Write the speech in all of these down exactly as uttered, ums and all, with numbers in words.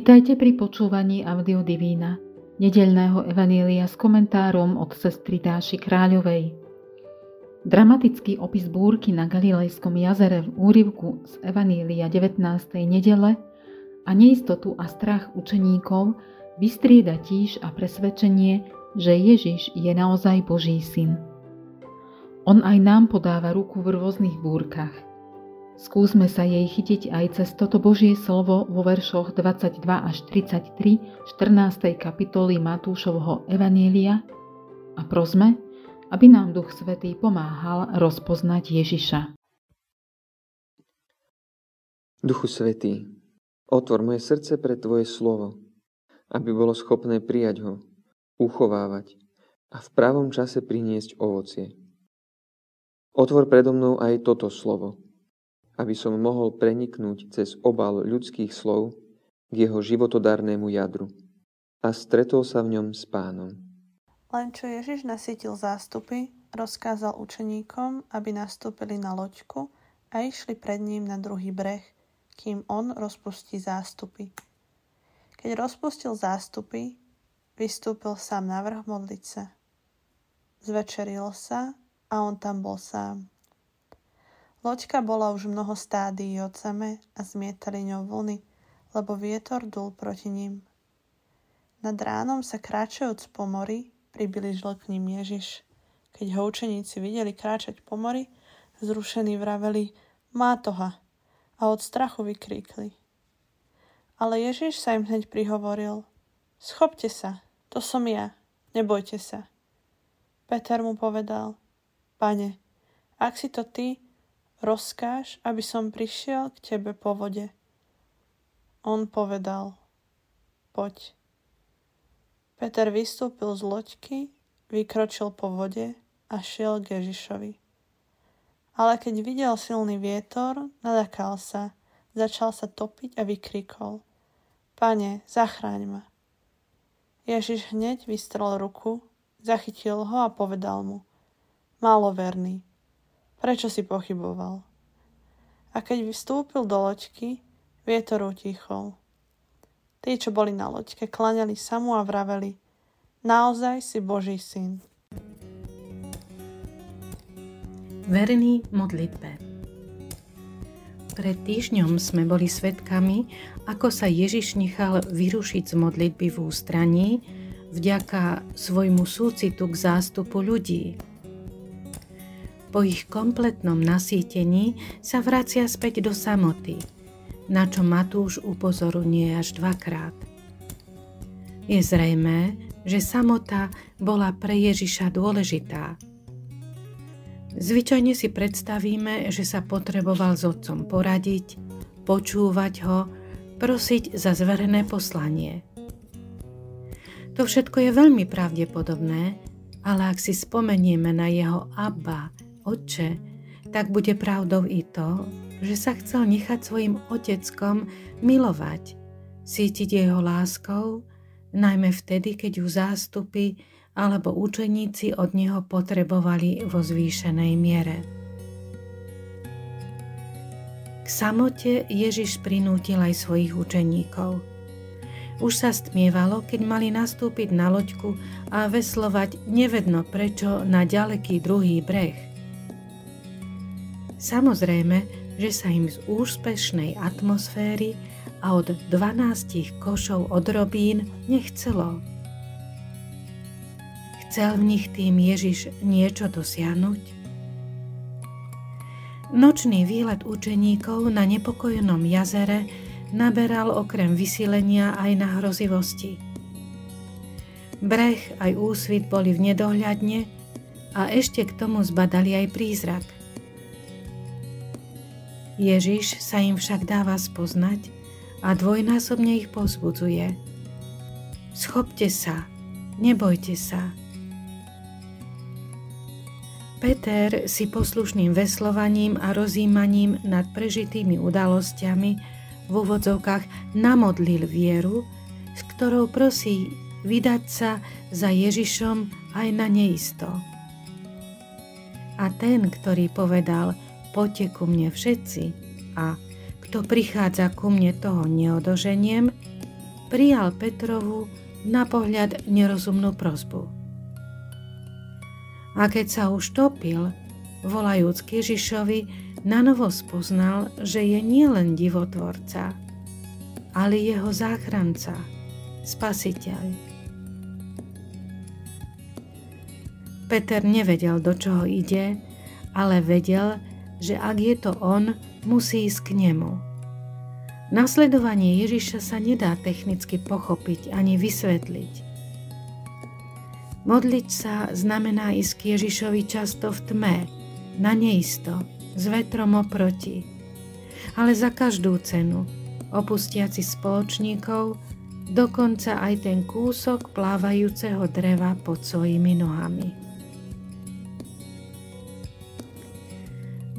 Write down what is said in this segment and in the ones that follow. Vitajte pri počúvaní Audiodivina, nedeľného evanília s komentárom od sestry Táši Kráľovej. Dramatický opis búrky na Galilejskom jazere v úryvku z evanília devätnástej nedele a neistotu a strach učeníkov vystrieda tíž a presvedčenie, že Ježiš je naozaj Boží syn. On aj nám podáva ruku v rôznych búrkach. Skúsme sa jej chytiť aj cez toto Božie slovo vo veršoch dvadsaťdva až tridsaťtri štrnástej kapitoly Matúšovho Evanjelia a prosme, aby nám Duch Svätý pomáhal rozpoznať Ježiša. Duchu Svätý, otvor moje srdce pre Tvoje slovo, aby bolo schopné prijať ho, uchovávať a v pravom čase priniesť ovocie. Otvor predo mnou aj toto slovo, aby som mohol preniknúť cez obal ľudských slov k jeho životodarnému jadru a stretol sa v ňom s Pánom. Len čo Ježiš nasýtil zástupy, rozkázal učeníkom, aby nastúpili na loďku a išli pred ním na druhý breh, kým on rozpustí zástupy. Keď rozpustil zástupy, vystúpil sám na vrch modliť sa. Zvečerilo sa a on tam bol sám. Loďka bola už mnoho stádií od zeme a zmietali ňou vlny, lebo vietor dul proti ním. Nad ránom sa kráčajúc po mori, priblížil k ním Ježiš. Keď ho učeníci videli kráčať po mori, zrušení vraveli: Mátoha! A od strachu vykríkli. Ale Ježiš sa im hneď prihovoril: Schopte sa, to som ja, nebojte sa. Peter mu povedal: Pane, ak si to ty, rozkáž, aby som prišiel k tebe po vode. On povedal: Poď. Peter vystúpil z loďky, vykročil po vode a šiel k Ježišovi. Ale keď videl silný vietor, nadakal sa, začal sa topiť a vykrikol: Pane, zachráň ma. Ježiš hneď vystrel ruku, zachytil ho a povedal mu: Maloverný, prečo si pochyboval? A keď vstúpil do loďky, vietor utichol. Tí, čo boli na loďke, kláňali sa mu a vraveli: Naozaj si Boží syn. Verný modlitbe. Pred týždňom sme boli svedkami, ako sa Ježiš nechal vyrušiť z modlitby v ústraní vďaka svojmu súcitu k zástupu ľudí. Po ich kompletnom nasýtení sa vracia späť do samoty, na čo Matúš upozorňuje až dvakrát. Je zrejmé, že samota bola pre Ježiša dôležitá. Zvyčajne si predstavíme, že sa potreboval s otcom poradiť, počúvať ho, prosiť za zverené poslanie. To všetko je veľmi pravdepodobné, ale ak si spomenieme na jeho Abba, Otče, tak bude pravdou i to, že sa chcel nechať svojim oteckom milovať, cítiť jeho láskou, najmä vtedy, keď ju zástupy alebo učeníci od neho potrebovali vo zvýšenej miere. K samote Ježiš prinútil aj svojich učeníkov. Už sa stmievalo, keď mali nastúpiť na loďku a veslovať nevedno prečo na ďaleký druhý breh. Samozrejme, že sa im z úspešnej atmosféry a od dvanástich košov odrobín nechcelo. Chcel v nich tým Ježiš niečo dosiahnuť? Nočný výlet učeníkov na nepokojenom jazere naberal okrem vysílenia aj na hrozivosti. Breh aj úsvit boli v nedohľadne a ešte k tomu zbadali aj prízrak. Ježiš sa im však dáva spoznať a dvojnásobne ich povzbudzuje: Schopte sa, nebojte sa. Peter si poslušným veslovaním a rozjímaním nad prežitými udalosťami v úvodzovkách namodlil vieru, s ktorou prosí vydať sa za Ježišom aj na neisto. A ten, ktorý povedal: Poďte ku mne všetci, a kto prichádza ku mne, toho neodoženiem, prijal Petrovu na pohľad nerozumnú prosbu. A keď sa už topil, volajúc k Ježišovi, nanovo spoznal, že je nielen divotvorca, ale jeho záchranca, Spasiteľ. Peter nevedel, do čoho ide, ale vedel, že ak je to on, musí ísť k nemu. Nasledovanie Ježiša sa nedá technicky pochopiť ani vysvetliť. Modliť sa znamená ísť k Ježišovi často v tme, na neisto, s vetrom oproti, ale za každú cenu, opustiaci spoločníkov, dokonca aj ten kúsok plávajúceho dreva pod svojimi nohami.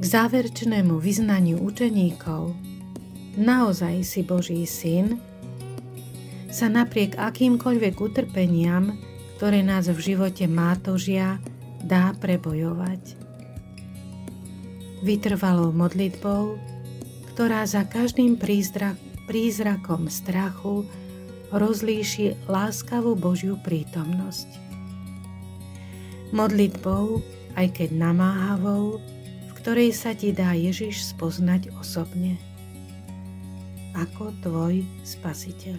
K záverečnému vyznaniu učeníkov, naozaj si Boží syn, sa napriek akýmkoľvek utrpeniam, ktoré nás v živote mátožia, dá prebojovať. Vytrvalou modlitbou, ktorá za každým prízrak, prízrakom strachu rozlíši láskavú Božiu prítomnosť. Modlitbou, aj keď namáhavou, ktorej sa ti dá Ježiš spoznať osobne ako tvoj Spasiteľ.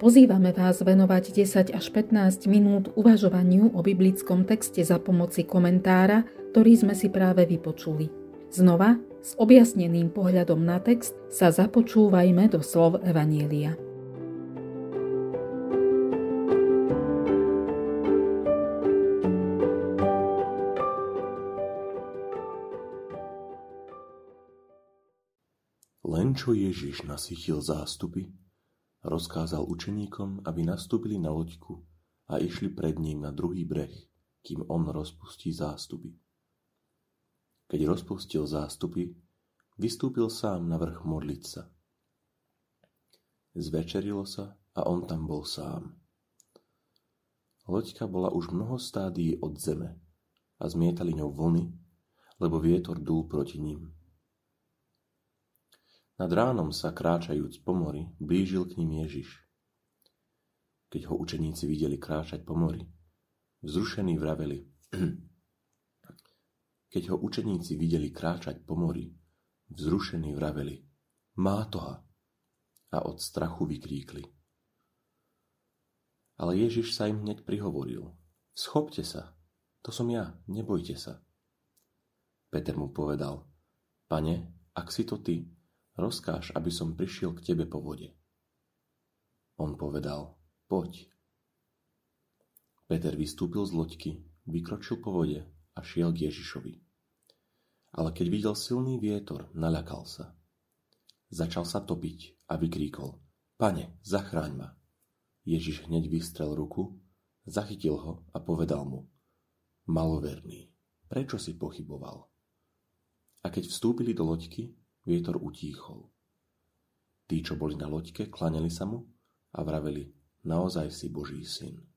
Pozývame vás venovať desať až pätnásť minút uvažovaniu o biblickom texte za pomoci komentára, ktorý sme si práve vypočuli. Znova, s objasneným pohľadom na text, sa započúvajme do slov Evanjelia. Len čo Ježiš nasytil zástupy, rozkázal učeníkom, aby nastúpili na loďku a išli pred ním na druhý breh, kým on rozpustí zástupy. Keď rozpustil zástupy, vystúpil sám na vrch modliť sa. Zvečerilo sa a on tam bol sám. Loďka bola už mnoho stádií od zeme a zmietali ňou vlny, lebo vietor dúl proti ním. Nad ránom sa, kráčajúc po mori, blížil k nim Ježiš. Keď ho učeníci videli kráčať po mori, vzrušení vraveli. Keď ho učeníci videli kráčať po mori, vzrušení vraveli. Mátoha! A od strachu vykríkli. Ale Ježiš sa im hneď prihovoril. Schopte sa, to som ja, nebojte sa. Peter mu povedal. Pane, ak si to ty, rozkáž, aby som prišiel k tebe po vode. On povedal, poď. Peter vystúpil z loďky, vykročil po vode a šiel k Ježišovi. Ale keď videl silný vietor, naľakal sa. Začal sa topiť a vykríkol, Pane, zachráň ma. Ježiš hneď vystrel ruku, zachytil ho a povedal mu, maloverný, prečo si pochyboval? A keď vstúpili do loďky, vietor utíchol. Tí, čo boli na loďke, klaneli sa mu a vraveli, naozaj si Boží syn.